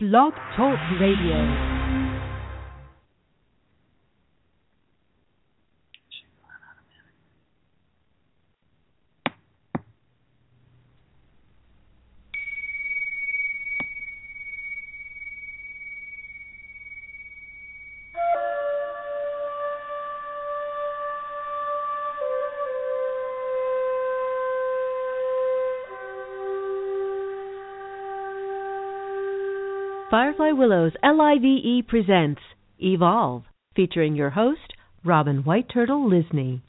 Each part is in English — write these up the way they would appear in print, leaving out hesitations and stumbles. Blog Talk Radio. Firefly Willows LIVE presents Evolve, featuring your host, Robin White Turtle Lysne.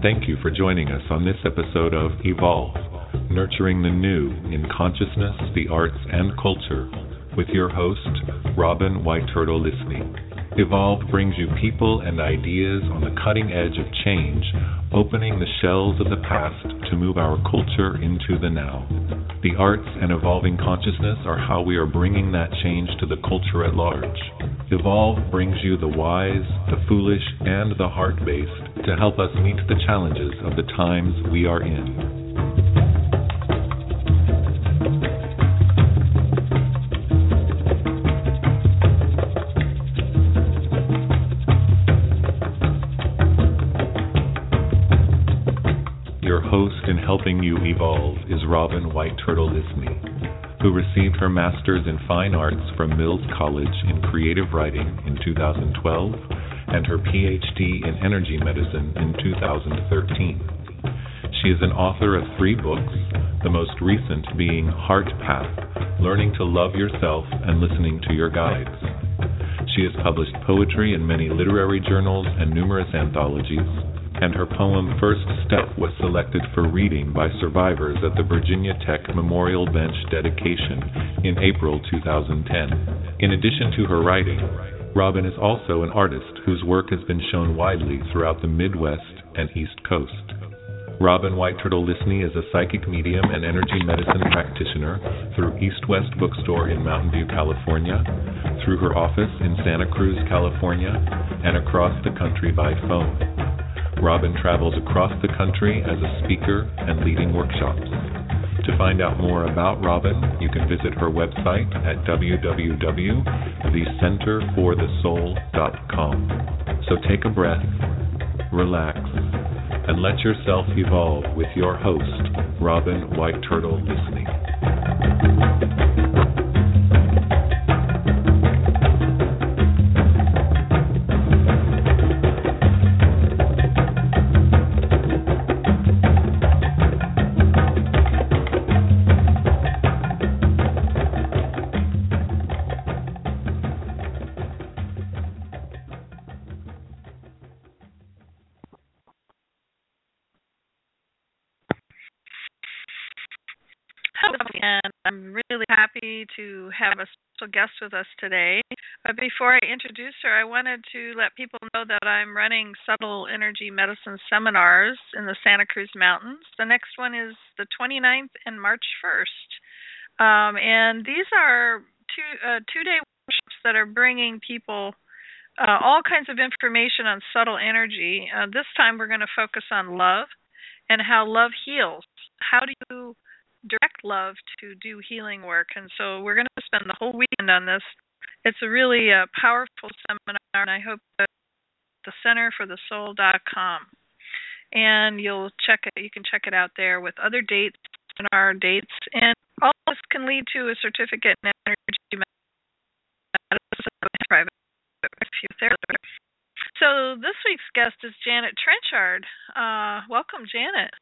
Thank you for joining us on this episode of Evolve, Nurturing the New in Consciousness, the Arts, and Culture, with your host, Robin White Turtle Lysne. Evolve brings you people and ideas on the cutting edge of change, opening the shells of the past to move our culture into the now. The arts and evolving consciousness are how we are bringing that change to the culture at large. Evolve brings you the wise, the foolish, and the heart-based, to help us meet the challenges of the times we are in. Your host in helping you evolve is Robin White Turtle Lysne, who received her master's in fine arts from Mills College in creative writing in 2012 and her PhD in energy medicine in 2013. She is an author of 3 books, the most recent being Heart Path, Learning to Love Yourself and Listening to Your Guides. She has published poetry in many literary journals and numerous anthologies, and her poem First Step was selected for reading by survivors at the Virginia Tech Memorial Bench dedication in April 2010. In addition to her writing, Robin is also an artist whose work has been shown widely throughout the Midwest and East Coast. Robin White Turtle Lysne is a psychic medium and energy medicine practitioner through East West Bookstore in Mountain View, California, through her office in Santa Cruz, California, and across the country by phone. Robin travels across the country as a speaker and leading workshops. To find out more about Robin, you can visit her website at www.thecenterforthesoul.com. So take a breath, relax, and let yourself evolve with your host, Robin White Turtle Lysne. To have a special guest with us today. But before I introduce her, I wanted to let people know that I'm running subtle energy medicine seminars in the Santa Cruz Mountains. The next one is the 29th and March 1st. And these are two-day workshops that are bringing people all kinds of information on subtle energy. This time we're going to focus on love and how love heals. How do you direct love to do healing work? And so we're going to spend the whole weekend on this. It's a really powerful seminar, and I hope that thecenterforthesoul.com, and you'll check it. You can check it out there with other dates and our dates, and all this can lead to a certificate in energy medicine and private therapy. So this week's guest is Janet Trenchard. Welcome, Janet.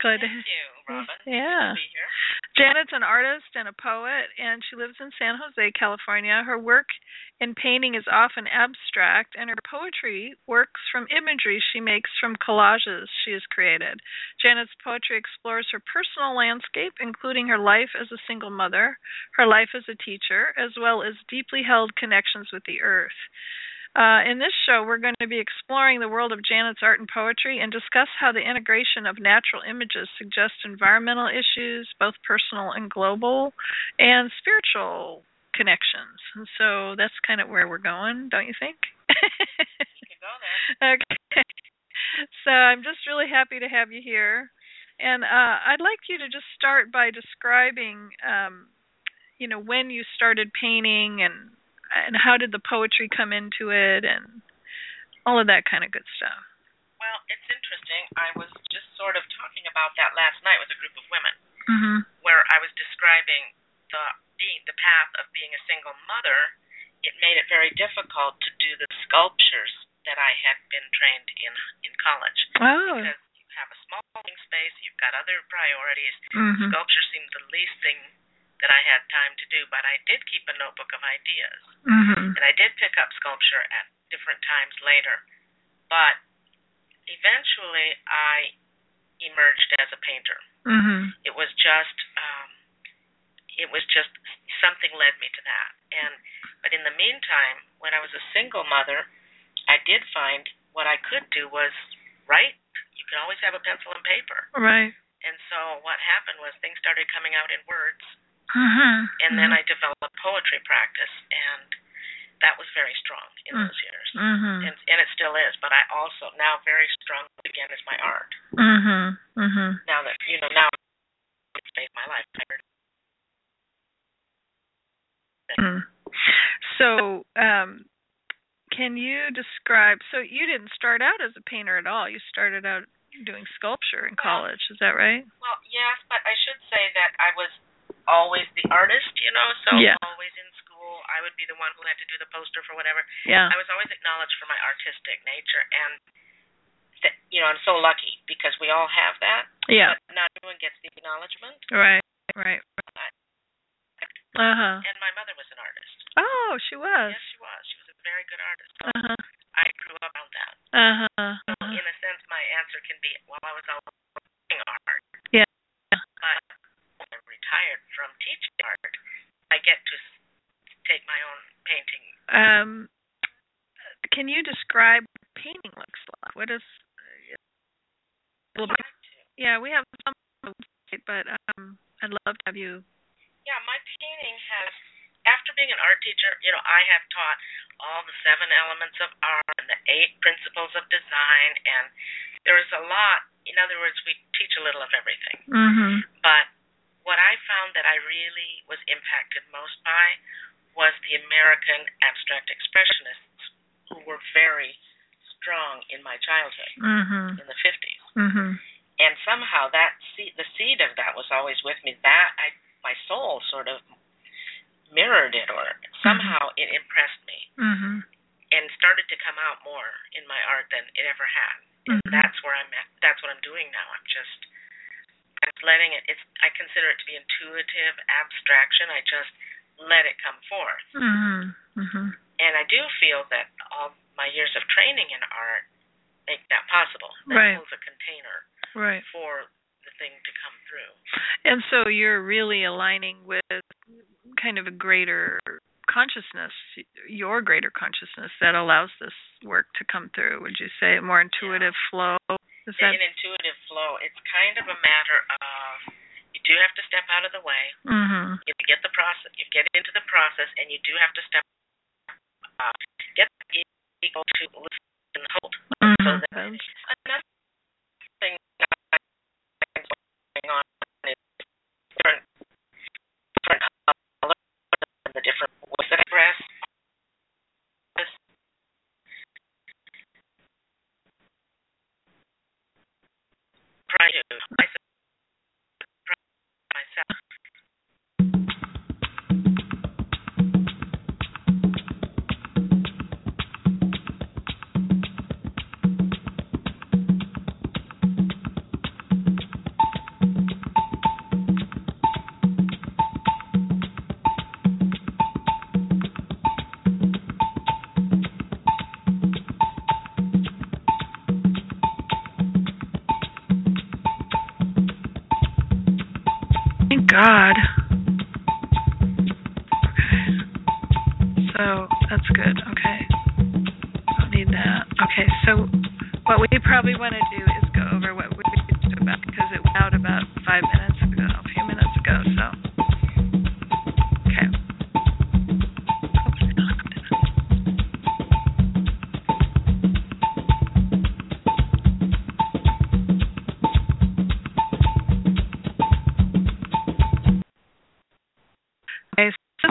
Good. Thank you, Robin. Yeah. Good to be here. Janet's an artist and a poet, and she lives in San Jose, California. Her work in painting is often abstract, and her poetry works from imagery she makes from collages she has created. Janet's poetry explores her personal landscape, including her life as a single mother, her life as a teacher, as well as deeply held connections with the earth. In this show, we're going to be exploring the world of Janet's art and poetry and discuss how the integration of natural images suggests environmental issues, both personal and global, and spiritual connections. And so that's kind of where we're going, don't you think? You can go there. Okay. So I'm just really happy to have you here. And I'd like you to just start by describing, when you started painting and how did the poetry come into it and all of that kind of good stuff. Well, it's interesting. I was just sort of talking about that last night with a group of women where I was describing the path of being a single mother. It made it very difficult to do the sculptures that I had been trained in college. Oh. Because you have a small space, you've got other priorities. Mm-hmm. Sculpture seemed the least thing that I had time to do, but I did keep a notebook of ideas. Mm-hmm. And I did pick up sculpture at different times later. But eventually I emerged as a painter. Mm-hmm. It was just something led me to that. But in the meantime, when I was a single mother, I did find what I could do was write. You can always have a pencil and paper. Right. And so what happened was things started coming out in words. Uh-huh. And then I developed poetry practice, and that was very strong in those years. Uh-huh. And it still is, but I also now very strong again is my art. Uh-huh. Uh-huh. Now that, now it's made my life. Uh-huh. So can you describe, so you didn't start out as a painter at all. You started out doing sculpture in college, is that right? Well, yes, but I should say that I was always the artist, so yeah. Always in school I would be the one who had to do the poster for whatever. Yeah. I was always acknowledged for my artistic nature, and I'm so lucky because we all have that. Yeah. But not everyone gets the acknowledgement. Right. Uh-huh. And my mother was an artist. Oh, she was. Yes, she was. She was a very good artist. Uh-huh. I grew up on that. Uh-huh. So in a sense my answer can be, well, I was always doing art. Yeah. But I'm retired from teaching art. I get to take my own painting. Can you describe what painting looks like? What is? Yeah, we have some on the website, but I'd love to have you. Yeah, my painting has. After being an art teacher, I have taught all the 7 elements of art and the 8 principles of design, and there is a lot. In other words, we teach a little of everything. Mm-hmm. But what I found that I really was impacted most by was the American abstract expressionists who were very strong in my childhood, in the 50s. Mm-hmm. And somehow the seed of that was always with me. My soul sort of mirrored it, or somehow it impressed me and started to come out more in my art than it ever had. And that's where I'm at. That's what I'm doing now. I'm letting it. I consider it to be intuitive abstraction. I just let it come forth. Mm-hmm. Mm-hmm. And I do feel that all my years of training in art make that possible. That holds a container for the thing to come through. And so you're really aligning with kind of a greater consciousness, your greater consciousness that allows this work to come through. Would you say a more intuitive flow? An intuitive flow. It's kind of a matter of you do have to step out of the way. Mm-hmm. You get into the process, and you do have to step up. Get people to listen and hold. Mm-hmm. So that another thing that I think is going on is different colors and the different ways that I dress. Myself. God. Okay. So that's good. Okay. Don't need that. Okay. So what we probably want to do is go over what we did about, because it went out about 5 minutes ago, a few minutes ago. So okay.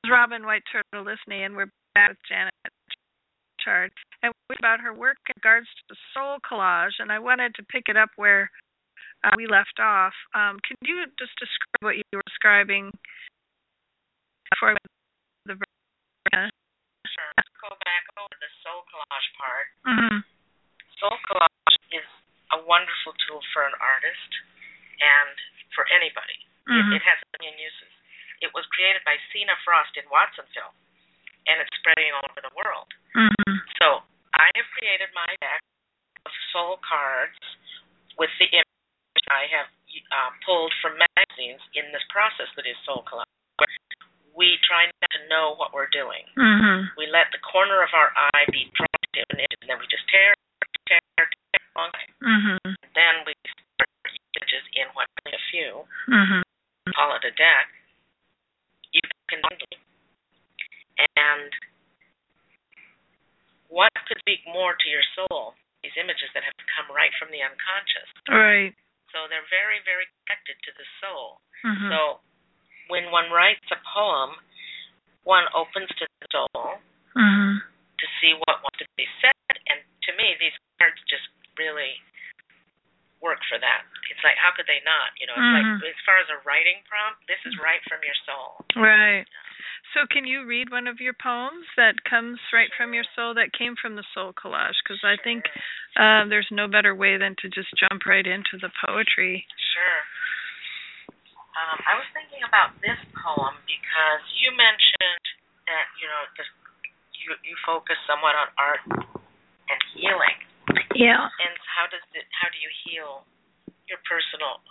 Robin White Turtle Lysne, and we're back with Janet Trenchard, and we're about her work in regards to Soul Collage, and I wanted to pick it up where we left off. Can you just describe what you were describing before we went to the version? Sure. Let's go back over the Soul Collage part. Mm-hmm. Soul Collage is a wonderful tool for an artist and for anybody. Mm-hmm. It has a million uses. It was created by Seena Frost in Watsonville, and it's spreading all over the world. Mm-hmm. So I have created my deck of soul cards with the image I have pulled from magazines in this process that is Soul Collage. We try not to know what we're doing. Mm-hmm. We let the corner of our eye be drawn to an image, and then we just tear along. Mm-hmm. And then we start images in what only a few. Mm-hmm. Call it a deck. And what could speak more to your soul? These images that have come right from the unconscious. Right. So they're very, very connected to the soul. Mm-hmm. So when one writes a poem, one opens to the soul mm-hmm. to see what wants to be said. And to me, these cards just really work for that. It's like, how could they not? You know, it's mm-hmm. like, as far as a writing prompt, this is right from your soul. Right. You know? So can you read one of your poems that comes right sure. from your soul, that came from the Soul Collage? Because sure. I think there's no better way than to just jump right into the poetry. Sure. I was thinking about this poem because you mentioned that, you know, you focus somewhat on art and healing. Yeah. And how do you heal your personal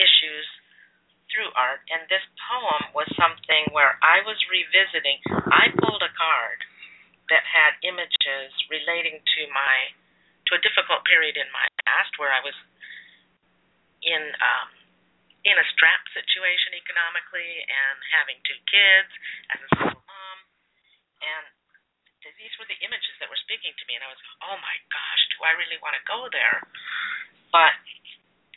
issues through art? And this poem was something where I was revisiting. I pulled a card that had images relating to a difficult period in my past where I was in a strapped situation economically and having 2 kids as a single mom, and these were the images that were speaking to me, and I was, oh my gosh, do I really want to go there? But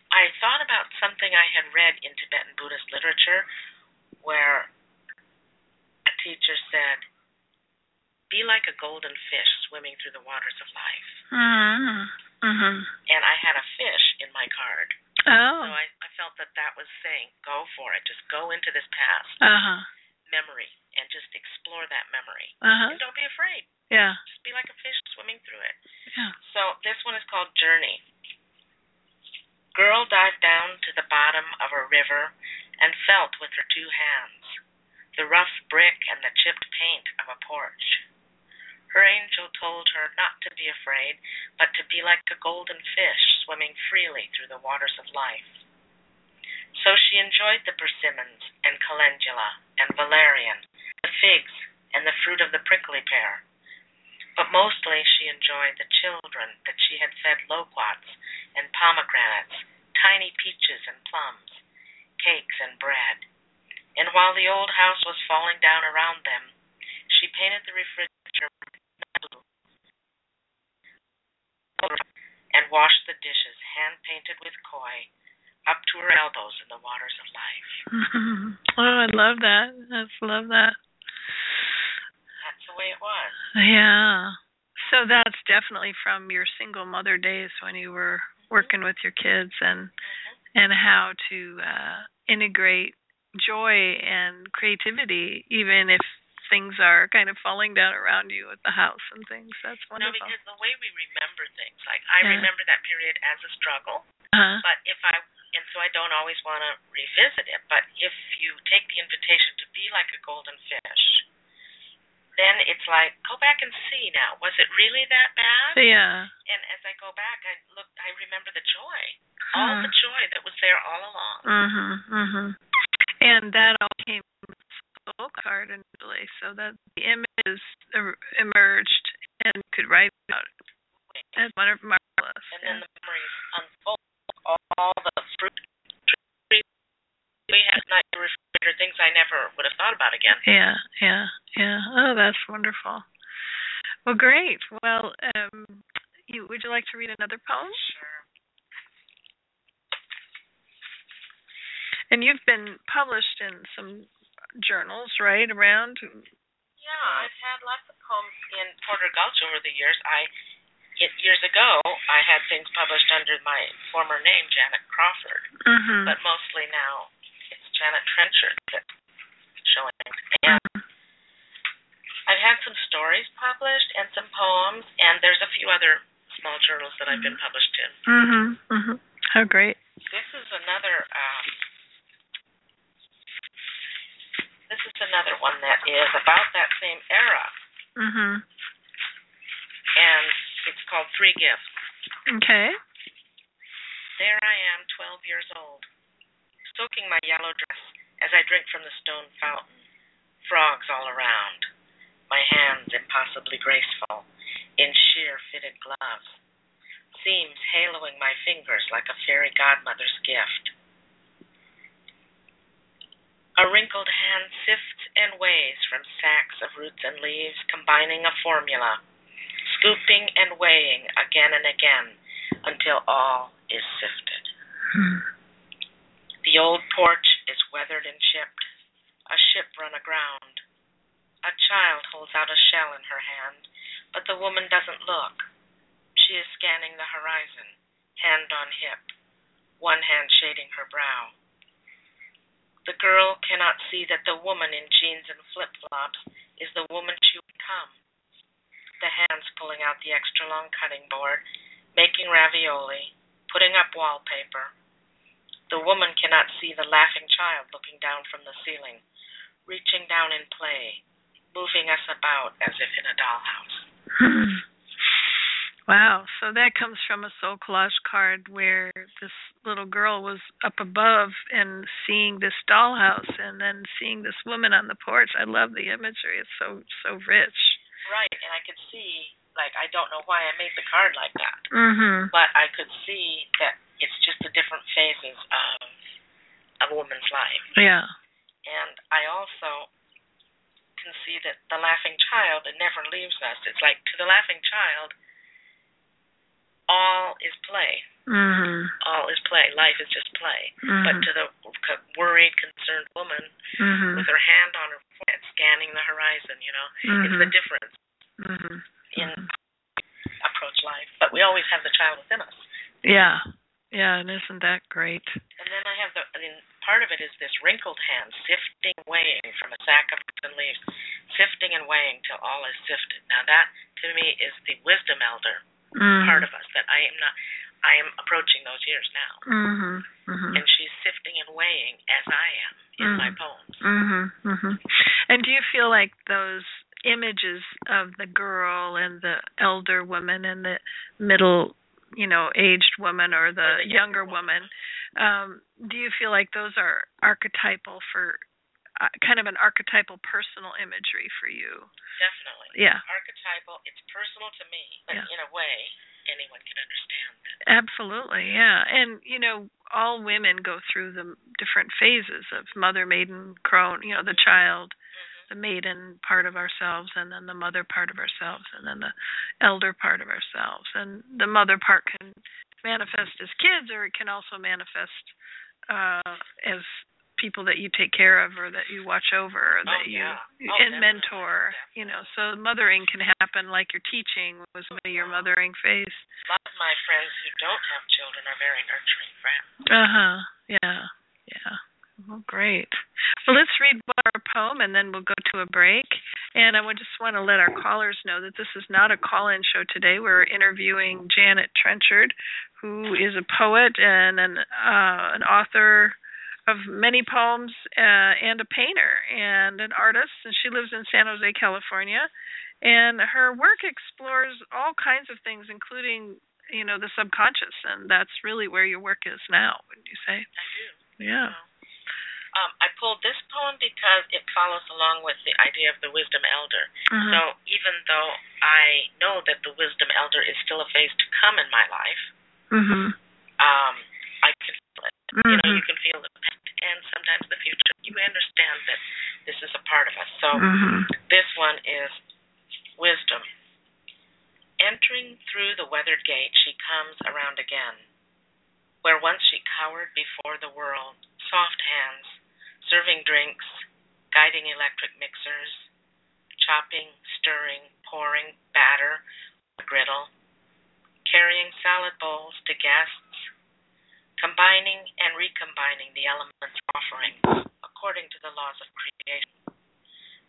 I thought about something I had read in Tibetan Buddhist literature where a teacher said, be like a golden fish swimming through the waters of life. Mm-hmm. And I had a fish in my card. Oh. So I felt that was saying, go for it. Just go into this past memory. And just explore that memory. Uh-huh. And don't be afraid. Yeah. Just be like a fish swimming through it. Yeah. So this one is called Journey. Girl dived down to the bottom of a river and felt with her 2 hands the rough brick and the chipped paint of a porch. Her angel told her not to be afraid, but to be like a golden fish swimming freely through the waters of life. So she enjoyed the persimmons and calendula and valerian, the figs and the fruit of the prickly pear. But mostly she enjoyed the children that she had fed loquats and pomegranates, tiny peaches and plums, cakes and bread. And while the old house was falling down around them, she painted the refrigerator blue and washed the dishes hand-painted with koi up to her elbows in the waters of life. Oh, I love that. That's the way it was. Yeah. So that's definitely from your single mother days when you were working with your kids and how to integrate joy and creativity, even if things are kind of falling down around you at the house and things. That's wonderful. No, because the way we remember things, like I remember that period as a struggle, but so I don't always want to revisit it, but if you take the invitation to be like a golden fish, then it's like, go back and see now. Was it really that bad? Yeah. And as I go back, I remember the joy, all the joy that was there all along. Mm-hmm. And that all came from Soul Card initially, so that the images emerged and you could write about it. That's one of marvelous. And then the memories unfold, all the fruit trees we had at night, the refrigerator, things I never would have thought about again. Yeah. Oh, that's wonderful. Well, great. Well, would you like to read another poem? Sure. And you've been published in some journals, right, around? Yeah, I've had lots of poems in Porter Gulch over the years. Years ago, I had things published under my former name, Janet Crawford, but mostly now it's Janet Trenchard that's showing. And I've had some stories published and some poems, and there's a few other small journals that I've been published in. How great. This is another one that is about that same era. And it's called Three Gifts. Okay. There I am, 12 years old, soaking my yellow dress as I drink from the stone fountain. Frogs all around. My hands impossibly graceful in sheer fitted gloves. Seams haloing my fingers like a fairy godmother's gift. A wrinkled hand sifts and weighs from sacks of roots and leaves, combining a formula. Scooping and weighing again and again until all is sifted. The old porch is weathered and chipped, a ship run aground. A child holds out a shell in her hand, but the woman doesn't look. She is scanning the horizon, hand on hip, one hand shading her brow. The girl cannot see that the woman in jeans and flip-flops is the woman she would become. The hands pulling out the extra-long cutting board, making ravioli, putting up wallpaper. The woman cannot see the laughing child looking down from the ceiling, reaching down in play, moving us about as if in a dollhouse. Wow, so that comes from a soul collage card where this little girl was up above and seeing this dollhouse and then seeing this woman on the porch. I love the imagery. It's so rich. Right, and I could see, like, I don't know why I made the card like that, but I could see that it's just the different phases of a woman's life. Yeah. And I also can see that the laughing child, it never leaves us. It's like, to the laughing child, all is play. All is play. Life is just play. But to the worried, concerned woman with her hand on her forehead, scanning the horizon, you know, it's the difference in approach life. But we always have the child within us. Yeah, and isn't that great? And then part of it is this wrinkled hand, sifting, weighing from a sack of roots and leaves, sifting and weighing till all is sifted. Now that, to me, is the wisdom elder part of us, that I am approaching those years now. And she's sifting and weighing as I am in my poems. And do you feel like those images of the girl and the elder woman and the middle, you know, aged woman or the younger woman, do you feel like those are archetypal for kind of an archetypal personal imagery for you? Definitely. Yeah. Archetypal, it's personal to me, but in a way anyone can understand that. Absolutely, yeah. And, you know, all women go through the different phases of mother, maiden, crone, you know, the child, the maiden part of ourselves, and then the mother part of ourselves, and then the elder part of ourselves. And the mother part can manifest as kids, or it can also manifest as people that you take care of or that you watch over or that you mentor, definitely. You know, so mothering can happen, like your teaching was your mothering phase. A lot of my friends who don't have children are very nurturing friends. Yeah. Well, great. Well, let's read our poem and then we'll go to a break. And I just want to let our callers know that this is not a call-in show today. We're interviewing Janet Trenchard, who is a poet and an author of many poems and a painter and an artist, and she lives in San Jose, California, and her work explores all kinds of things, including, you know, the subconscious, and that's really where your work is now, wouldn't you say? I do. Yeah. I pulled this poem because it follows along with the idea of the wisdom elder. Mm-hmm. So even though I know that the wisdom elder is still a phase to come in my life, mm-hmm. I can feel it. Mm-hmm. You know, you can feel the past and sometimes the future. You understand that this is a part of us. So mm-hmm. This one is wisdom. Entering through the weathered gate, she comes around again, where once she cowered before the world, soft hands, serving drinks, guiding electric mixers, chopping, stirring, pouring batter on a griddle, carrying salad bowls to guests, combining and recombining the elements offering according to the laws of creation.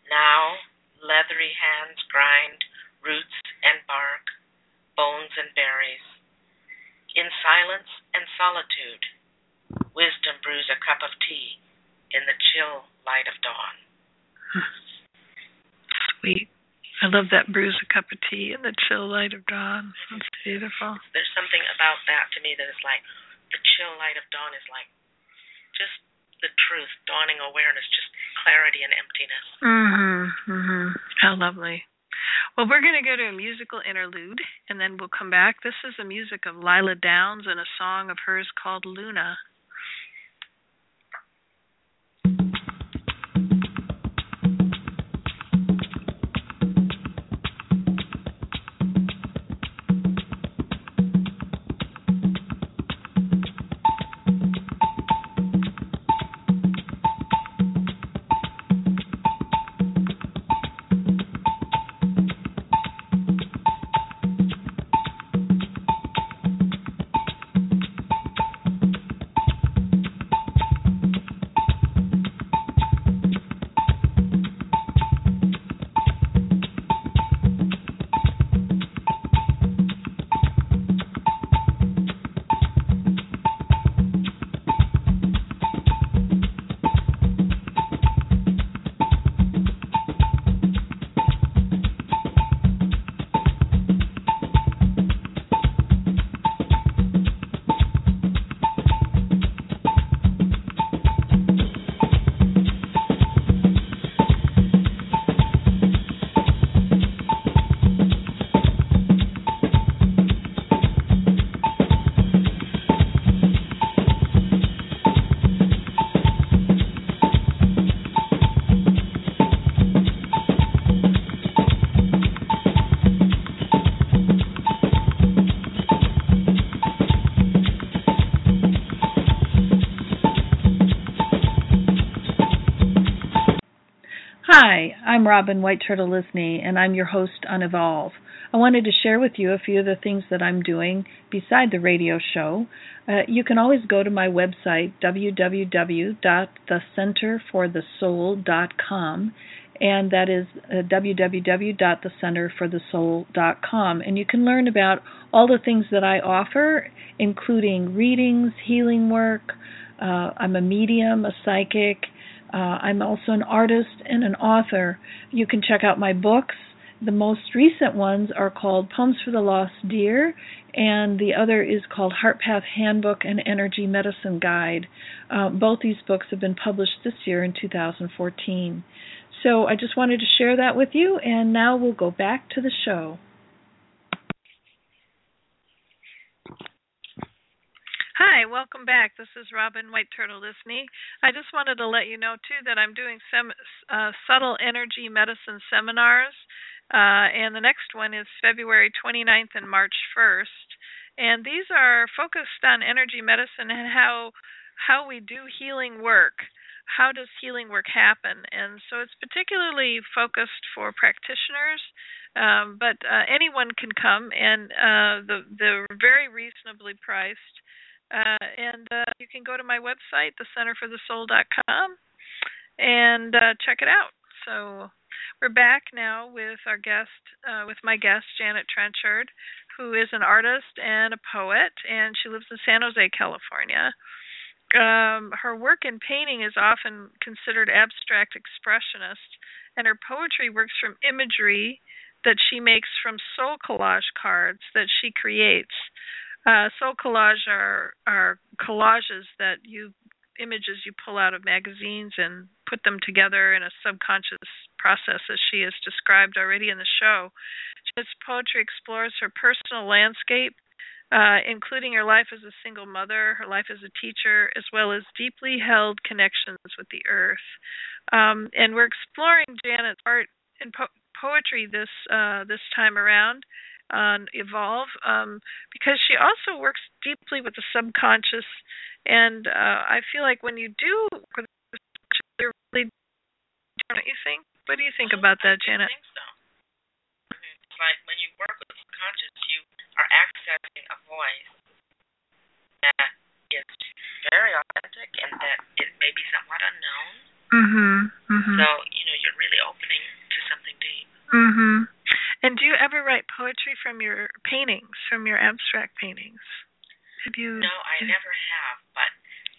Now, leathery hands grind roots and bark, bones and berries. In silence and solitude, wisdom brews a cup of tea in the chill light of dawn. Sweet. I love that, brews a cup of tea in the chill light of dawn. That's beautiful. There's something about that to me that is like the chill light of dawn is like just the truth, dawning awareness, just clarity and emptiness. Mm-hmm. Mm-hmm. How lovely. Well, we're going to go to a musical interlude, and then we'll come back. This is the music of Lila Downs and a song of hers called Luna. Hi, I'm Robin White Turtle Lysne, and I'm your host on Evolve. I wanted to share with you a few of the things that I'm doing beside the radio show. You can always go to my website, www.thecenterforthesoul.com, and that is www.thecenterforthesoul.com. And you can learn about all the things that I offer, including readings, healing work. I'm a medium, a psychic. I'm also an artist and an author. You can check out my books. The most recent ones are called Poems for the Lost Deer, and the other is called Heart Path Handbook and Energy Medicine Guide. Both these books have been published this year in 2014. So I just wanted to share that with you, and now we'll go back to the show. Hi, welcome back. This is Robin White Turtle Lysne. I just wanted to let you know, too, that I'm doing some subtle energy medicine seminars, and the next one is February 29th and March 1st. And these are focused on energy medicine and how we do healing work. How does healing work happen? And so it's particularly focused for practitioners, but anyone can come, and they're very reasonably priced. And you can go to my website, thecenterforthesoul.com, and check it out. So we're back now with our guest, Janet Trenchard, who is an artist and a poet, and she lives in San Jose, California. Her work in painting is often considered abstract expressionist, and her poetry works from imagery that she makes from soul collage cards that she creates. Soul collage are collages that you images you pull out of magazines and put them together in a subconscious process, as she has described already in the show. Janet's poetry explores her personal landscape, including her life as a single mother, her life as a teacher, as well as deeply held connections with the earth. And we're exploring Janet's art and poetry this time around on Evolve, because she also works deeply with the subconscious. And I feel like when you do work with the subconscious, you're really doing, don't you think? What do you think about that, Janet? I think so. It's like when you work with the subconscious, you are accessing a voice that is very authentic and that it may be somewhat unknown. Mm-hmm. Mm-hmm. So, you know, you're really opening to something deep. Mm-hmm. And do you ever write poetry from your paintings, from your abstract paintings? Have you? No, I never have, but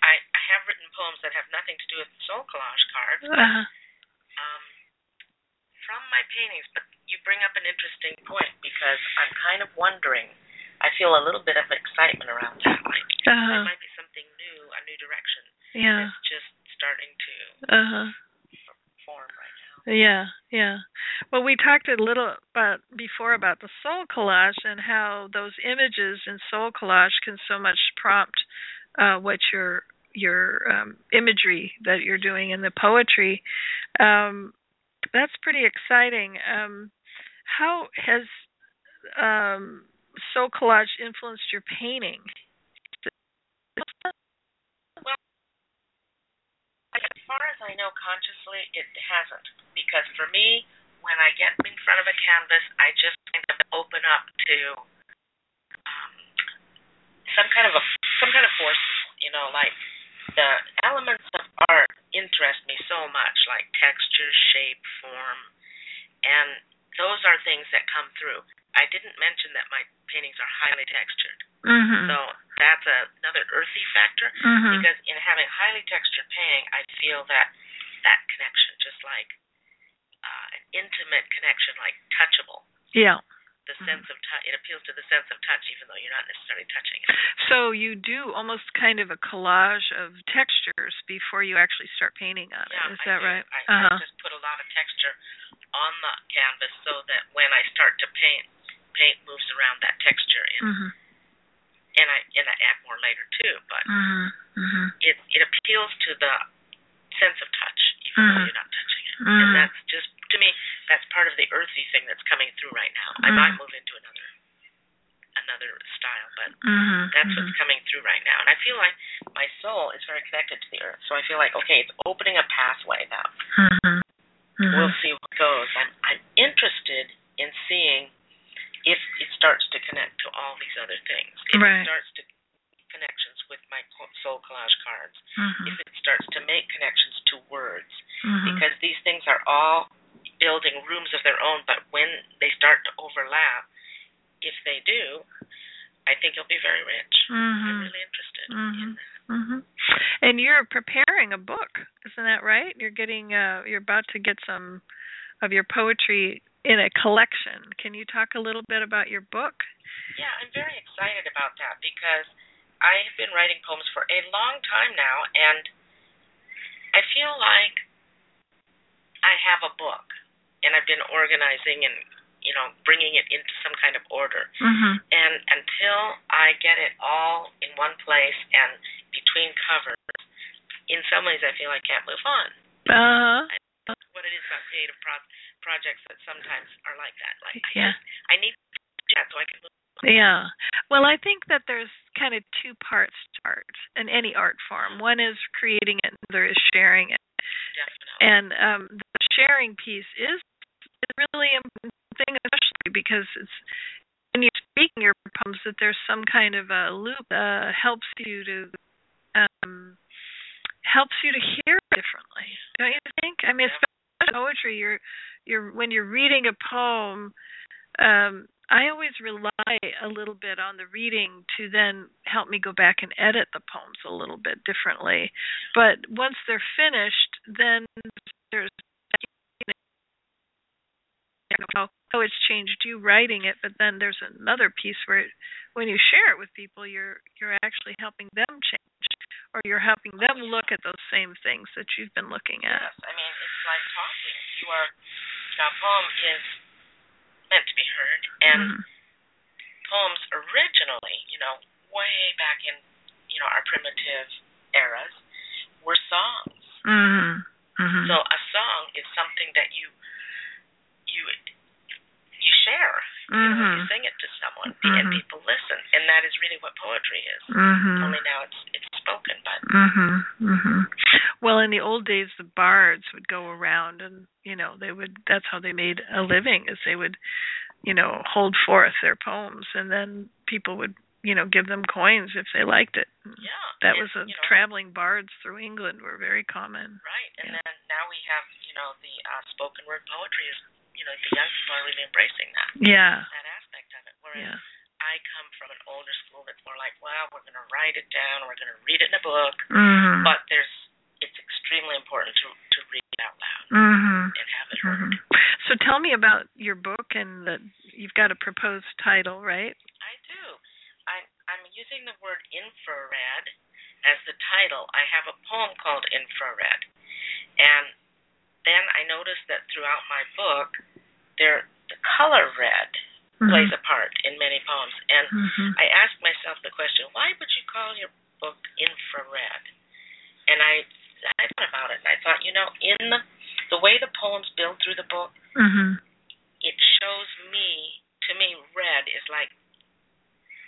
I have written poems that have nothing to do with the Soul Collage cards, but, from my paintings. But you bring up an interesting point, because I'm kind of wondering. I feel a little bit of excitement around that. Like, there might be something new, a new direction. Yeah. It's just starting to form right now. Yeah. Well, we talked a little before about the Soul Collage and how those images in Soul Collage can so much prompt what your imagery that you're doing in the poetry. That's pretty exciting. How has Soul Collage influenced your painting? As far as I know, consciously, it hasn't. Because for me, when I get in front of a canvas, I just kind of open up to some kind of force. You know, like the elements of art interest me so much, like texture, shape, form, and those are things that come through. I didn't mention that my paintings are highly textured. Mm-hmm. So that's another earthy factor, because in having highly textured painting, I feel that connection, just like an intimate connection, like touchable. Yeah. The sense of touch, it appeals to the sense of touch, even though you're not necessarily touching it. So you do almost kind of a collage of textures before you actually start painting on it. Yeah, Is that right? I just put a lot of texture on the canvas so that when I start to paint moves around that texture in. Mm-hmm. And I add more later too, but it appeals to the sense of touch, even though you're not touching it. Mm-hmm. And that's just, to me, that's part of the earthy thing that's coming through right now. Mm-hmm. I might move into another style, but that's what's coming through right now. And I feel like my soul is very connected to the earth, so I feel like, okay, it's opening a pathway now. Mm-hmm. Mm-hmm. We'll see what goes. I'm interested in seeing if it starts to connect to all these other things. If it starts to make connections with my Soul Collage cards, if it starts to make connections to words, because these things are all building rooms of their own, but when they start to overlap, if they do, I think you'll be very rich. I'm really interested in that. Mm-hmm. And you're preparing a book, isn't that right? You're getting, you're about to get some of your poetry in a collection. Can you talk a little bit about your book? Yeah, I'm very excited about that, because I have been writing poems for a long time now, and I feel like I have a book, and I've been organizing and, you know, bringing it into some kind of order. Mm-hmm. And until I get it all in one place and between covers, in some ways I feel I can't move on. What it is about creative projects that sometimes are like that. Like, I need to do that so I can move on. Yeah. Well, I think that there's kind of two parts to art in any art form. One is creating it, and the other is sharing it. Definitely. And the sharing piece is really important thing, especially because it's when you're speaking your poems that there's some kind of a loop that helps you to hear differently, don't you think? I mean, especially poetry, you're when you're reading a poem, I always rely a little bit on the reading to then help me go back and edit the poems a little bit differently. But once they're finished, then there's how it's changed you writing it, but then there's another piece where when you share it with people, you're actually helping them change or you're helping them look at those same things that you've been looking at. Yes, I mean, it's like talking. You are, now poem is meant to be heard, and poems originally, you know, way back in, you know, our primitive eras, were songs. So a song is something that you share. You know, you sing it to someone, and people listen, and that is really what poetry is. Only now it's spoken, but. Well, in the old days, the bards would go around, and you know they would. That's how they made a living, is they would, you know, hold forth their poems, and then people would, you know, give them coins if they liked it. Yeah, that was a, you know, traveling bards through England were very common. Right, and then now we have, you know, the spoken word poetry is. You know, the young people are really embracing that. Yeah. That aspect of it. Whereas I come from an older school that's more like, wow, we're going to write it down, we're going to read it in a book. But it's extremely important to read it out loud and have it heard. So tell me about your book, and you've got a proposed title, right? I do. I'm using the word infrared as the title. I have a poem called Infrared. And then I noticed that throughout my book, the color red plays a part in many poems. And I asked myself the question, why would you call your book Infrared? And I thought about it, and I thought, you know, in the way the poems build through the book, it shows to me, red is like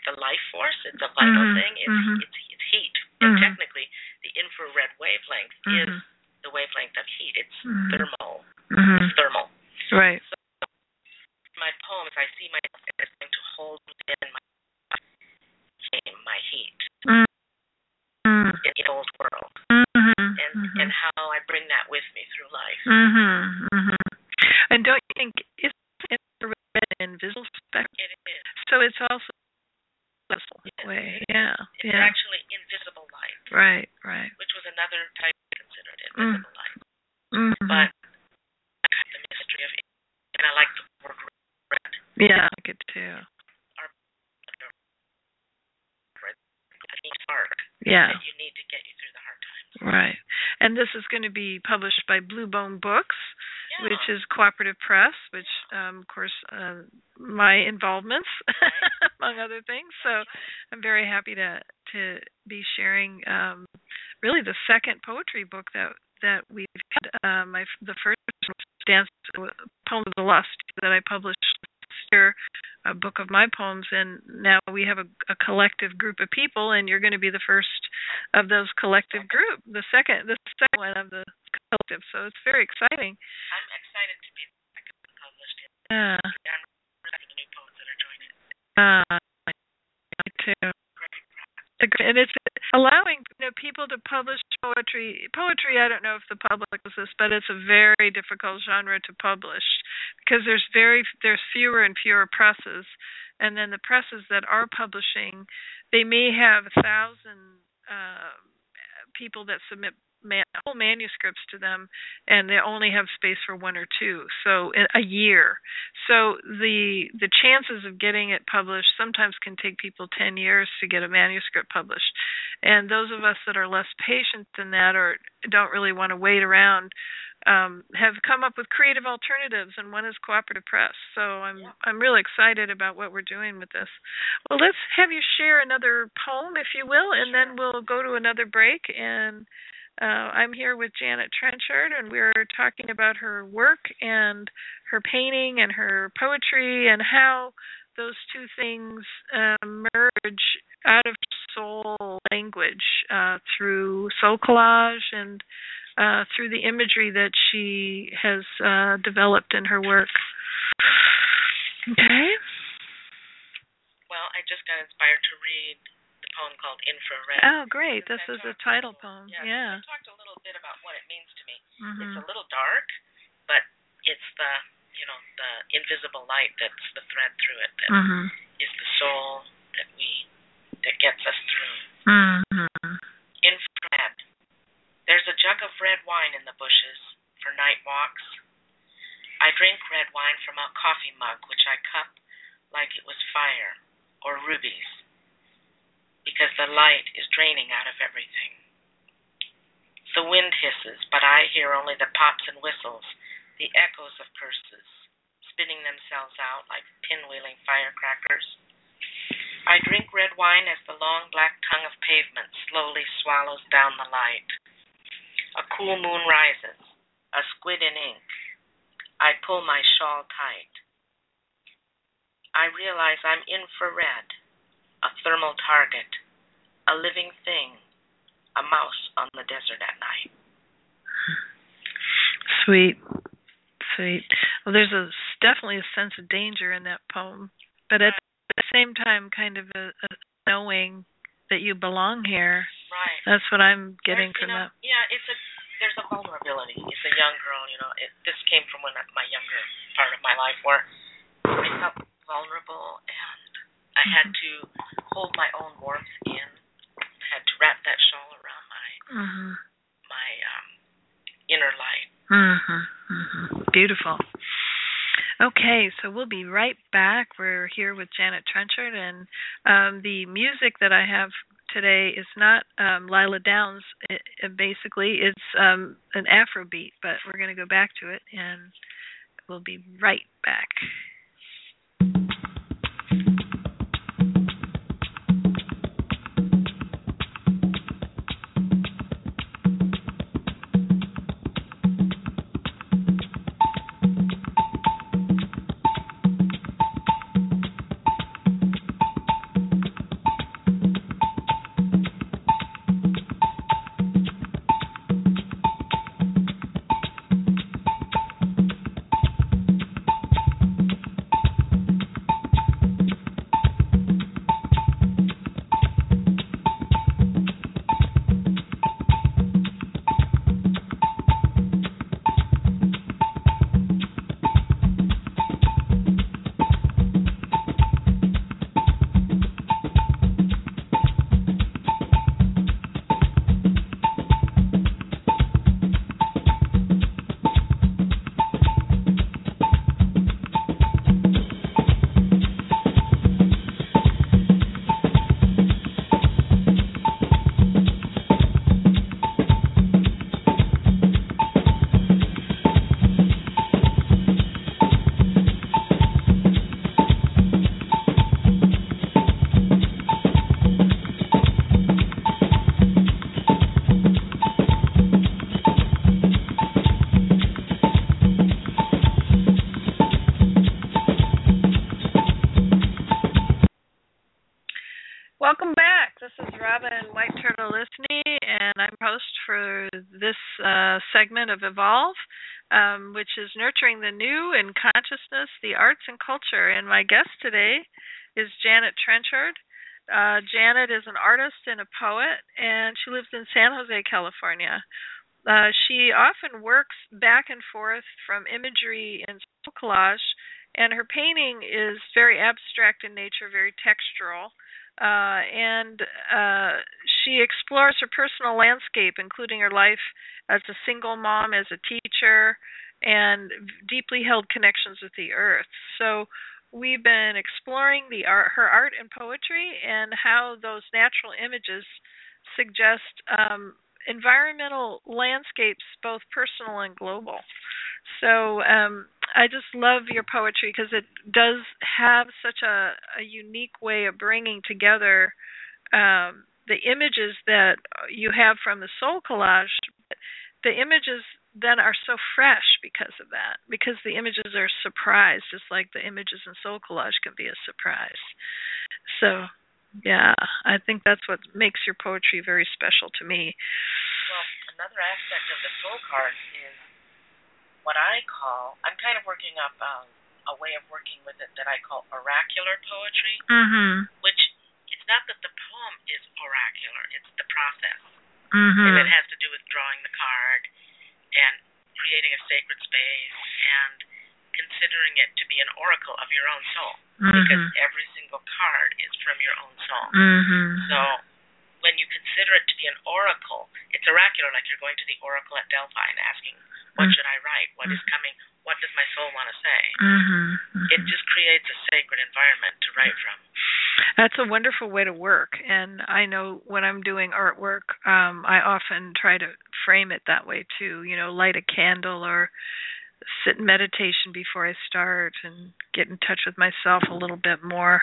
the life force. It's a vital thing. It's heat. And technically, the infrared wavelength is the wavelength of heat. It's thermal. It's thermal. Right. So my poems, I see myself as going to hold within my heat in the old world, and how I bring that with me through life. And don't you think it's an invisible spectrum? It is. So it's also invisible way. Yeah. It's actually invisible light. Right. Right. Which was another type. Invisible light. But I have the mystery of it, and I like the word red. Yeah, I like it too. Yeah. That you need to get you through the hard times. Right. And this is going to be published by Bluebone Books, which is Cooperative Press, which, of course, my involvements, among other things. So I'm very happy to be sharing really the second poetry book that we've had. The first was Dance Poems of the Lust that I published last year, a book of my poems, and now we have a collective group of people, and you're going to be the first of those collective group, the second one of the collective. So it's very exciting. I'm excited to be the second one published. Yeah. I'm really excited for the new poets that are joining. Me too. And it's allowing, you know, people to publish poetry. Poetry, I don't know if the public knows this, but it's a very difficult genre to publish because there's fewer and fewer presses. And then the presses that are publishing, they may have 1,000 people that submit whole manuscripts to them, and they only have space for one or two, so a year. So the chances of getting it published sometimes can take people 10 years to get a manuscript published. And those of us that are less patient than that or don't really want to wait around have come up with creative alternatives, and one is Cooperative Press. So I'm really excited about what we're doing with this. Well, let's have you share another poem, if you will, and then we'll go to another break. And I'm here with Janet Trenchard, and we're talking about her work and her painting and her poetry and how those two things merge out of soul language through soul collage and through the imagery that she has developed in her work. Okay. Well, I just got inspired to read poem called Infrared. Oh, great. This is a title poem. Yeah. I talked a little bit about what it means to me. It's a little dark, but it's the invisible light that's the thread through it that is the soul that gets us through. Infrared. There's a jug of red wine in the bushes for night walks. I drink red wine from a coffee mug, which I cup like it was fire or rubies, because the light is draining out of everything. The wind hisses, but I hear only the pops and whistles, the echoes of curses, spinning themselves out like pinwheeling firecrackers. I drink red wine as the long black tongue of pavement slowly swallows down the light. A cool moon rises, a squid in ink. I pull my shawl tight. I realize I'm infrared, a thermal target, a living thing, a mouse on the desert at night. Sweet, sweet. Well, there's definitely a sense of danger in that poem, but at the same time, kind of a knowing that you belong here. Right. That's what I'm getting from that. Yeah, there's a vulnerability. It's a young girl, this came from my younger part of my life where I felt vulnerable and I had to hold my own warmth in. I had to wrap that shawl around my inner light. Beautiful. Okay, so we'll be right back. We're here with Janet Trenchard, and the music that I have today is not Lila Downs. Basically, it's an Afrobeat, but we're going to go back to it, and we'll be right back. Robin White Turtle Lysne, and I'm host for this segment of Evolve, which is nurturing the new in consciousness, the arts, and culture. And my guest today is Janet Trenchard. Janet is an artist and a poet, and she lives in San Jose, California. She often works back and forth from imagery and soul collage, and her painting is very abstract in nature, very textural. She explores her personal landscape, including her life as a single mom, as a teacher, and deeply held connections with the earth. So we've been exploring her art and poetry and how those natural images suggest environmental landscapes, both personal and global. So I just love your poetry because it does have such a unique way of bringing together the images that you have from the soul collage. The images then are so fresh because of that, because the images are a surprise, just like the images in soul collage can be a surprise. So, yeah, I think that's what makes your poetry very special to me. Well, another aspect of the soul card is what I call, I'm kind of working up a way of working with it that I call oracular poetry, which it's not that the poem is oracular, it's the process. And it has to do with drawing the card and creating a sacred space and considering it to be an oracle of your own soul, because every single card is from your own soul. So when you consider it to be an oracle, it's oracular, like you're going to the oracle at Delphi and asking, what should I write? What is coming? What does my soul want to say? It just creates a sacred environment to write from. That's a wonderful way to work. And I know when I'm doing artwork, I often try to frame it that way too, you know, light a candle or sit in meditation before I start and get in touch with myself a little bit more.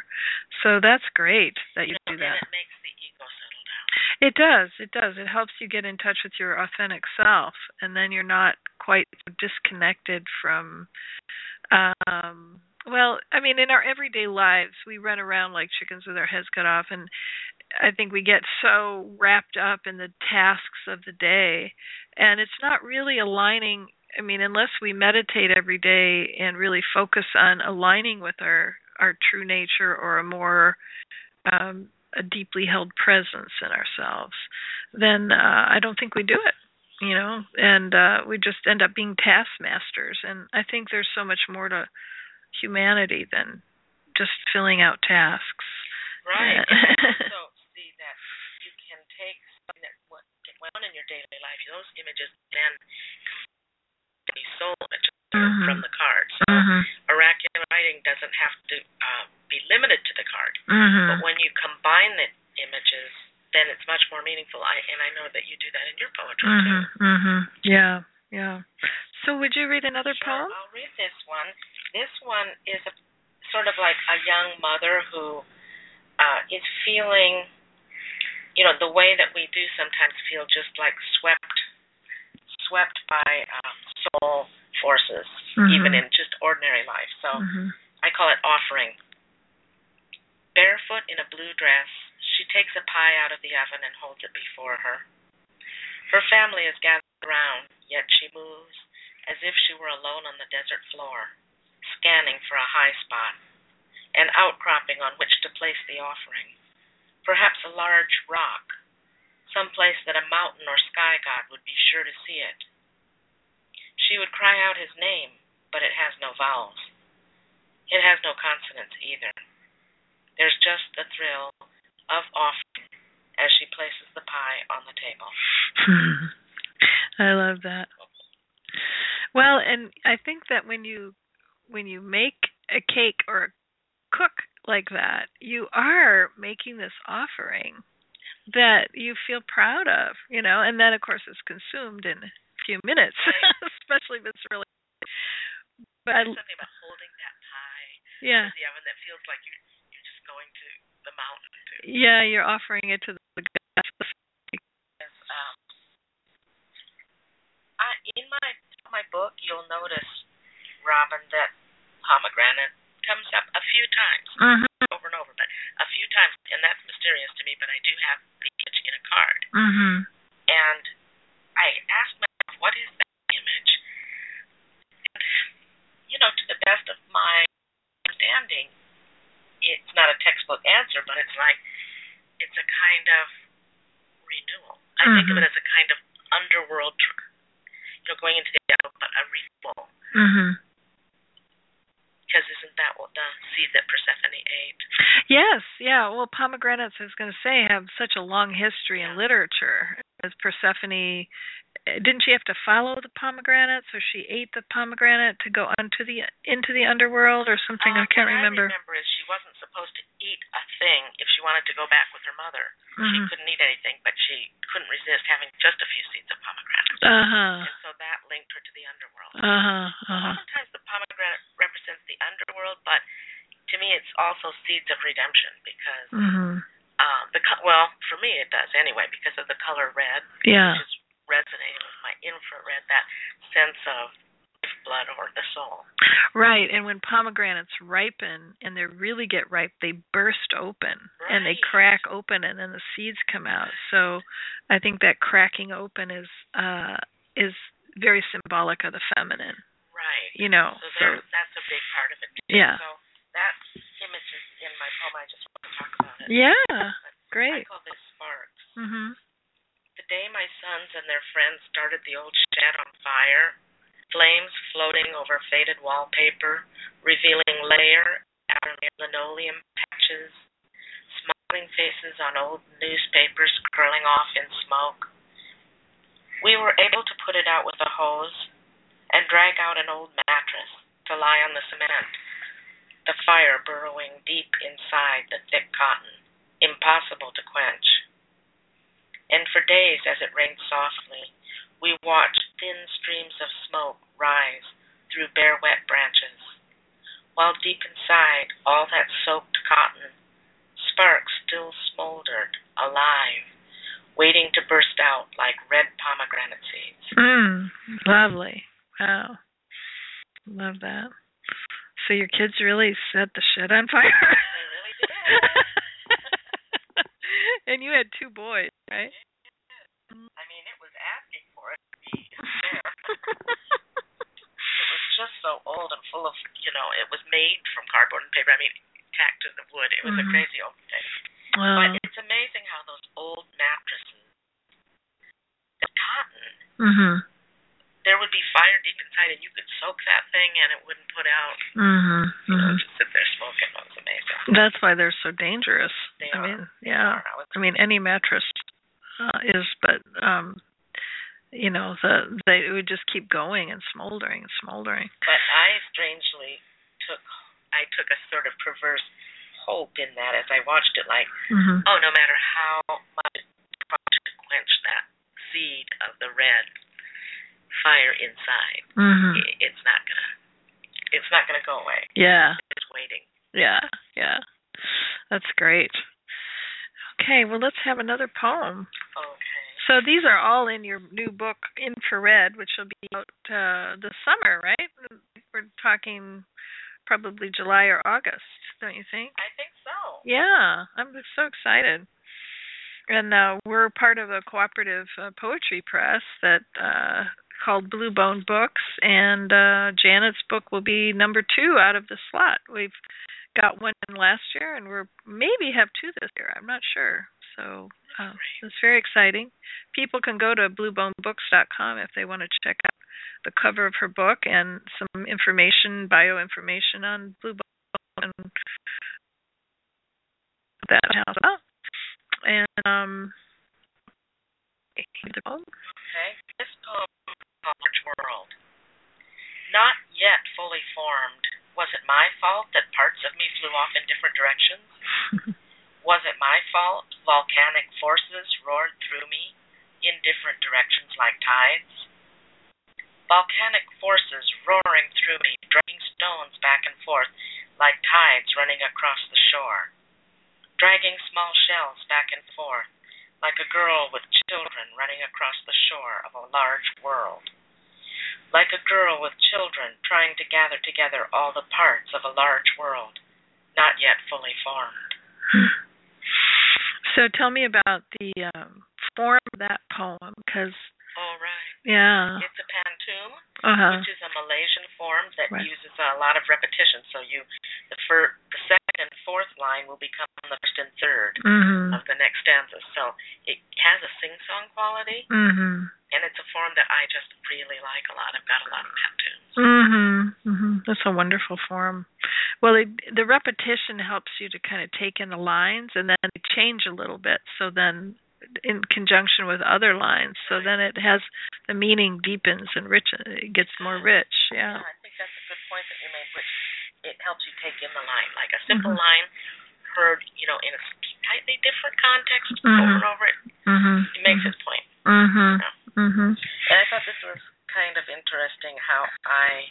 So that's great that you do that. It makes the ego settle down. It does. It does. It helps you get in touch with your authentic self, and then you're not quite disconnected from well, I mean, in our everyday lives, we run around like chickens with our heads cut off, and I think we get so wrapped up in the tasks of the day, and it's not really aligning. I mean, unless we meditate every day and really focus on aligning with our true nature or a more a deeply held presence in ourselves, then I don't think we do it. You know, and we just end up being taskmasters. And I think there's so much more to humanity than just filling out tasks. Right. So see that you can take something that went on in your daily life, those images, and the soul images from the card. So oracular writing doesn't have to be limited to the card. But when you combine the images, then it's much more meaningful. I know that you do that in your poetry, too. Yeah. So would you read another poem? I'll read this one. This one is a, sort of like a young mother who is feeling, you know, the way that we do sometimes feel just like swept by soul forces, even in just ordinary life. So I call it offering. Barefoot in a blue dress, she takes a pie out of the oven and holds it before her. Her family is gathered around, yet she moves as if she were alone on the desert floor, scanning for a high spot, an outcropping on which to place the offering. Perhaps a large rock, some place that a mountain or sky god would be sure to see it. She would cry out his name, but it has no vowels. It has no consonants either. There's just the thrill of offering as she places the pie on the table. I love that. Well, and I think that when you make a cake or cook like that, you are making this offering that you feel proud of, you know, and then, of course, it's consumed in a few minutes, right. Especially if it's really... But there's something about holding that pie in the oven that feels like you're just going to the mountain. Yeah, you're offering it to the God. In my book, you'll notice, Robin, that pomegranate comes up a few times, over and over, but a few times, and that's mysterious to me, but I do have the image in a card. And I asked myself, what is that image? And, you know, to the best of my understanding, it's not a textbook answer, but it's like, it's a kind of renewal. I think of it as a kind of underworld, you know, going into the outworld, but a renewal. Because isn't that what the seed that Persephone ate? Yes, yeah. Well, pomegranates, I was going to say, have such a long history in literature. As Persephone, didn't she have to follow the pomegranate? So she ate the pomegranate to go onto into the underworld or something? I can't remember. What I remember is she wasn't supposed to eat a thing if she wanted to go back with her mother. She couldn't eat anything, but she couldn't resist having just a few seeds of pomegranate. And so that linked her to the underworld. Sometimes the pomegranate represents the underworld, but to me it's also seeds of redemption because... well, for me it does anyway because of the color red, which is resonating with my infrared, that sense of blood or the soul. Right, and when pomegranates ripen and they really get ripe, they burst open and they crack open and then the seeds come out. So I think that cracking open is very symbolic of the feminine. Right. You know. So that's a big part of it too. Yeah. So that image is in my poem. I just want to talk about it. Yeah. Great. I call this sparks. The day my sons and their friends started the old shed on fire, flames floating over faded wallpaper, revealing layer after linoleum patches, smiling faces on old newspapers curling off in smoke. We were able to put it out with a hose and drag out an old mattress to lie on the cement. the fire burrowing deep inside the thick cotton, impossible to quench. And for days, as it rained softly, we watched thin streams of smoke rise through bare, wet branches, while deep inside all that soaked cotton, sparks still smoldered, alive, waiting to burst out like red pomegranate seeds. Lovely. Wow. Love that. So your kids really set the shit on fire. They really did. And you had two boys, right? I mean, it was asking for it to be there. It was just so old and full of, you know, it was made from cardboard and paper. I mean, tacked to the wood. It was a crazy old thing. Wow. But it's amazing how those old mattresses, the cotton, there would be fire deep inside, and you could soak that thing, and it wouldn't put out. You know, just sit there smoking. That was amazing. That's why they're so dangerous. They are. Mean, yeah. I mean, any mattress is, but you know, it would just keep going and smoldering and smoldering. But I strangely took a sort of perverse hope in that as I watched it, like, oh, no matter how much it costs to quench that seed of the red fire inside, it's not gonna go away. Yeah. It's just waiting. Yeah, yeah. That's great. Okay, well, let's have another poem. Okay. So these are all in your new book, Infrared, which will be out this summer, right? We're talking probably July or August, don't you think? I think so. Yeah, I'm so excited. And we're part of a cooperative poetry press that called Blue Bone Books, and Janet's book will be number 2 out of the slot. We've got one in last year, and we're maybe have 2 this year. I'm not sure. So it's very exciting. People can go to BlueBoneBooks.com if they want to check out the cover of her book and some information, bioinformation on Blue Bone and that house up. And okay. This poem is called Large World. Not yet fully formed. Was it my fault that parts of me flew off in different directions? Was it my fault volcanic forces roared through me in different directions like tides? Volcanic forces roaring through me, dragging stones back and forth like tides running across the shore, dragging small shells back and forth like a girl with children running across the shore of a large world, like a girl with children trying to gather together all the parts of a large world, not yet fully formed. So tell me about the form of that poem, because... Oh, right. Yeah. It's a pantoum, which is a Malaysian form that uses a lot of repetition. So the second and fourth line will become the first and third of the next stanza. So it has a sing-song quality, and it's a form that I just really like a lot. I've got a lot of pantoums. That's a wonderful form. Well, the repetition helps you to kind of take in the lines, and then they change a little bit, so then in conjunction with other lines, so then it has the meaning deepens and rich. It gets more rich. Yeah, I think that's a good point that you made, which it helps you take in the line, like a simple line heard, you know, in a slightly different context over and over. It makes its point. And I thought this was kind of interesting how I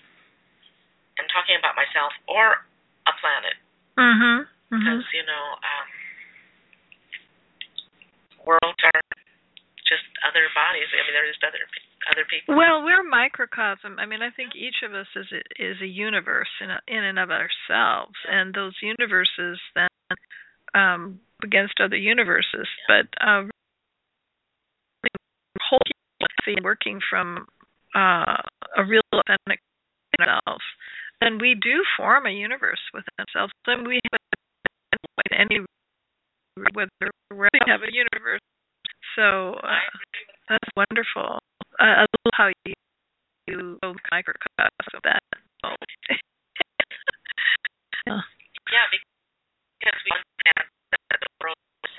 am talking about myself or a planet, because you know. Worlds are just other bodies. I mean, they're just other people. Well, we're microcosm. I mean, I think each of us is a universe in and of ourselves, and those universes then against other universes. But whole working from a real authentic self, then we do form a universe within ourselves. Then we have any. Whether we have a universe. So that's wonderful. I love how you go microcosm of that. Yeah, because we understand that the world is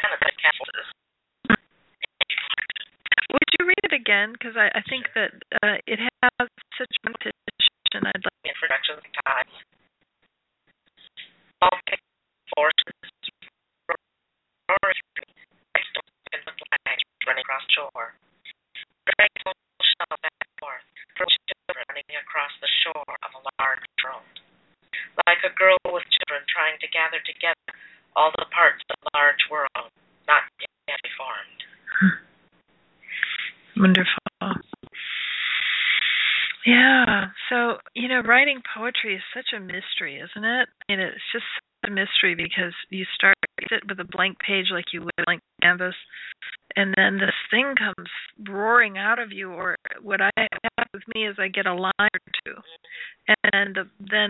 kind of like capsules. Would you read it again? Because I think that it has such a repetition. I'd like introductions and times. like a girl with children trying to gather together all the parts of a large world, not yet formed. Wonderful. Yeah, so, you know, writing poetry is such a mystery, isn't it? I mean, it's just such a mystery because you start with a blank page like you would a blank canvas, and then this thing comes roaring out of you, or what I have with me is I get a line or two, and then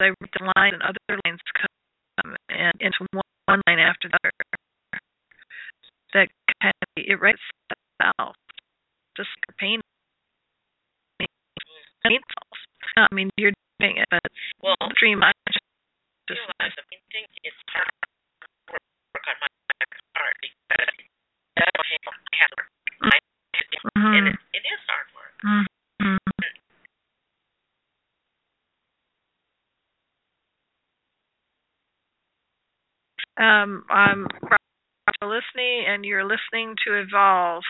I read the line and other lines come and into one line after the other. That kind of, it writes itself, just like a painting. I mean, you're doing it, but well, the dream, I just realize the painting is hard work on my part because that's what I have to do. And it is hard work. Mm-hmm. I'm listening, and you're listening to Evolve.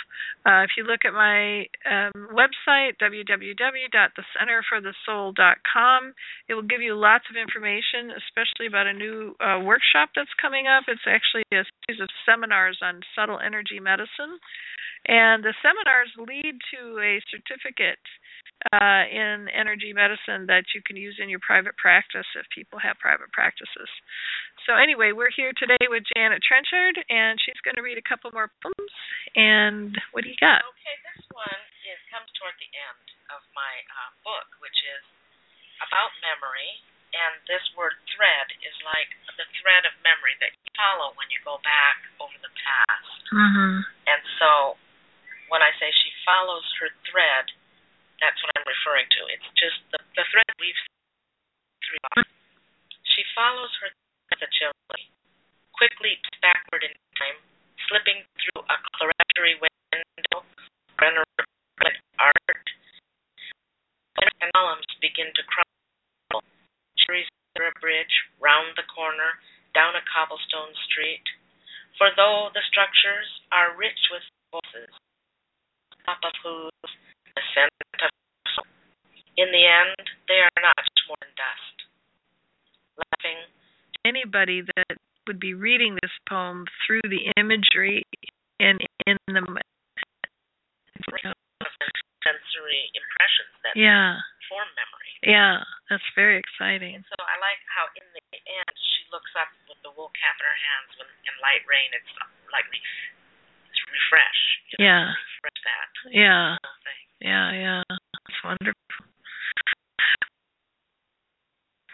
If you look at my website, www.thecenterforthesoul.com, it will give you lots of information, especially about a new workshop that's coming up. It's actually a series of seminars on subtle energy medicine, and the seminars lead to a certificate in energy medicine that you can use in your private practice if people have private practices. So anyway, we're here today with Janet Trenchard, and she's going to read a couple more poems. And what do you got? Okay, this one comes toward the end of my book, which is about memory. And this word thread is like the thread of memory that you follow when you go back over the past. Mm-hmm. And so when I say she follows her thread, that's what I'm referring to. It's just the thread weaves through. She follows her thread agility, quick leaps backward in time, slipping through a clerestory window, rendered art. And columns begin to crumble. Trees over a bridge, round the corner, down a cobblestone street. For though the structures are rich with voices, top of whose the scent of soul. In the end, they are not much more than dust. Laughing, anybody that would be reading this poem through the imagery and in the sensory impressions that form memory. Yeah, that's very exciting. And so I like how in the end she looks up with the wool cap in her hands when in light rain. It's like it's refresh. You know, refresh that. Yeah. Yeah, that's wonderful.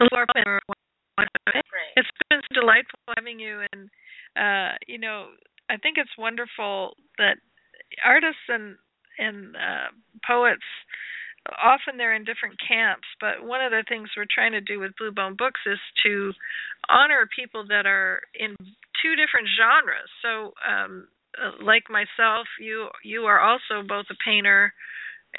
It's been so delightful having you, and you know, I think it's wonderful that artists and poets, often they're in different camps, but one of the things we're trying to do with Blue Bone Books is to honor people that are in two different genres. So, like myself, you are also both a painter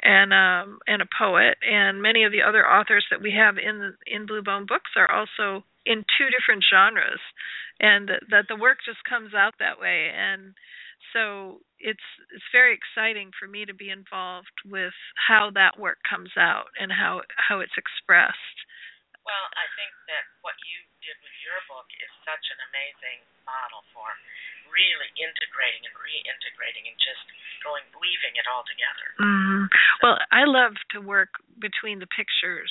and a poet, and many of the other authors that we have in Blue Bone Books are also in two different genres, and that the work just comes out that way. And so it's very exciting for me to be involved with how that work comes out and how it's expressed. Well, I think that what you did with your book is such an amazing model for really integrating and reintegrating and just weaving it all together. Mm-hmm. Well, I love to work between the pictures,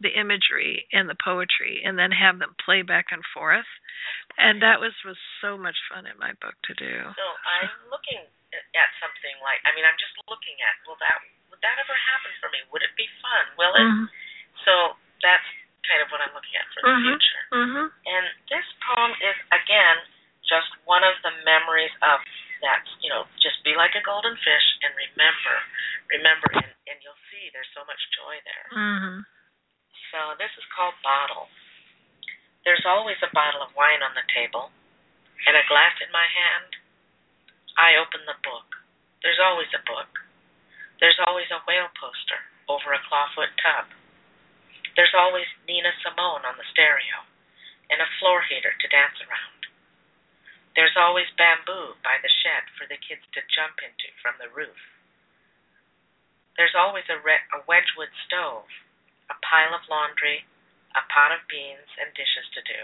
the imagery, and the poetry, and then have them play back and forth. And that was so much fun in my book to do. So I'm looking at something like, I mean, I'm just looking at, would that ever happen for me? Would it be fun? Will it? Mm-hmm. So that's kind of what I'm looking at for the future. Mm-hmm. And this poem is, again, just one of the memories of that, you know, just be like a golden fish and remember, and you'll see there's so much joy there. Mm-hmm. So this is called Bottle. There's always a bottle of wine on the table and a glass in my hand. I open the book. There's always a book. There's always a whale poster over a clawfoot tub. There's always Nina Simone on the stereo and a floor heater to dance around. There's always bamboo by the shed for the kids to jump into from the roof. There's always a Wedgwood stove, a pile of laundry, a pot of beans, and dishes to do.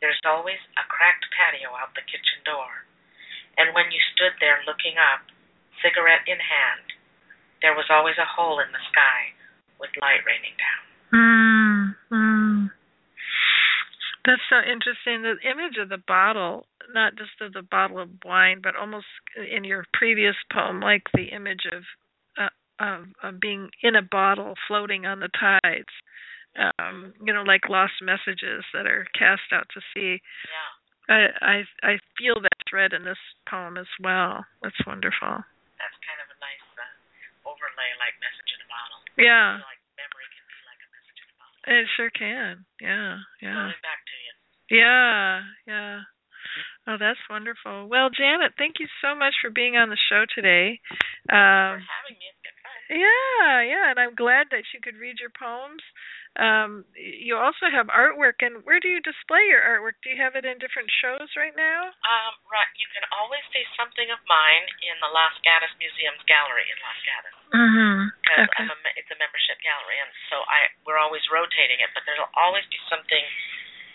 There's always a cracked patio out the kitchen door, and when you stood there looking up, cigarette in hand, there was always a hole in the sky with light raining down. That's so interesting. The image of the bottle, not just of the bottle of wine, but almost in your previous poem, like the image of being in a bottle floating on the tides. Like lost messages that are cast out to sea. Yeah. I feel that thread in this poem as well. That's wonderful. That's kind of a nice overlay, like message in a bottle. Yeah. Like memory can be like a message in a bottle. It sure can. Yeah. Coming back to you. Yeah. Oh, that's wonderful. Well, Janet, thank you so much for being on the show today. Thanks for having me. It's good fun. Yeah, and I'm glad that you could read your poems. You also have artwork, and where do you display your artwork? Do you have it in different shows right now? Right. You can always see something of mine in the Las Gatas Museum's gallery in Las Gatas. Mm-hmm. Because okay. It's a membership gallery, and so we're always rotating it, but there'll always be something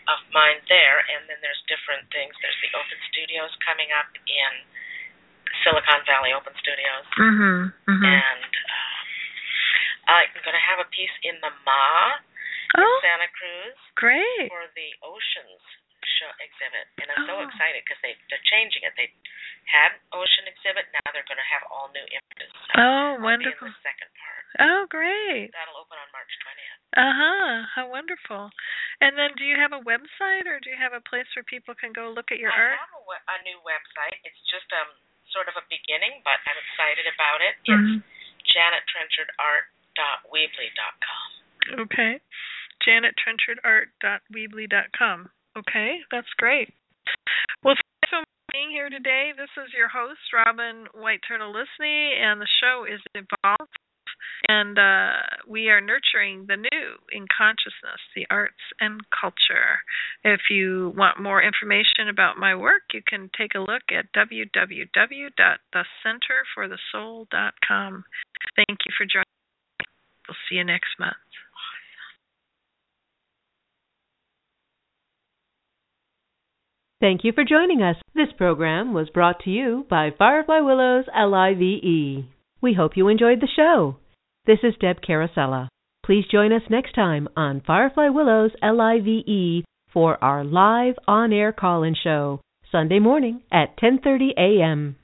of mine there, and then there's different things. There's the Open Studios coming up in Silicon Valley Open Studios. Mm-hmm. Mm-hmm. And... I'm going to have a piece in the MA in Santa Cruz. Great. For the Oceans Show Exhibit. And I'm so excited because they're changing it. They had Ocean Exhibit. Now they're going to have all new images. So wonderful. Be in the second part. Oh, great. That'll open on March 20th. Uh-huh. How wonderful. And then do you have a website or do you have a place where people can go look at your art? I have a new website. It's just sort of a beginning, but I'm excited about it. Mm-hmm. It's Janet Trenchard Art. Weebly.com. Okay. Janet Trenchard Art. Weebly.com. Okay, that's great. Well, thanks so much for being here today. This is your host, Robin White Turtle Lysne, and the show is Evolve, and we are nurturing the new in consciousness, the arts and culture. If you want more information about my work, you can take a look at www.thecenterforthesoul.com. Thank you for joining. We'll see you next month. Thank you for joining us. This program was brought to you by Firefly Willows LIVE. We hope you enjoyed the show. This is Deb Caracella. Please join us next time on Firefly Willows LIVE for our live on-air call-in show, Sunday morning at 10:30 a.m.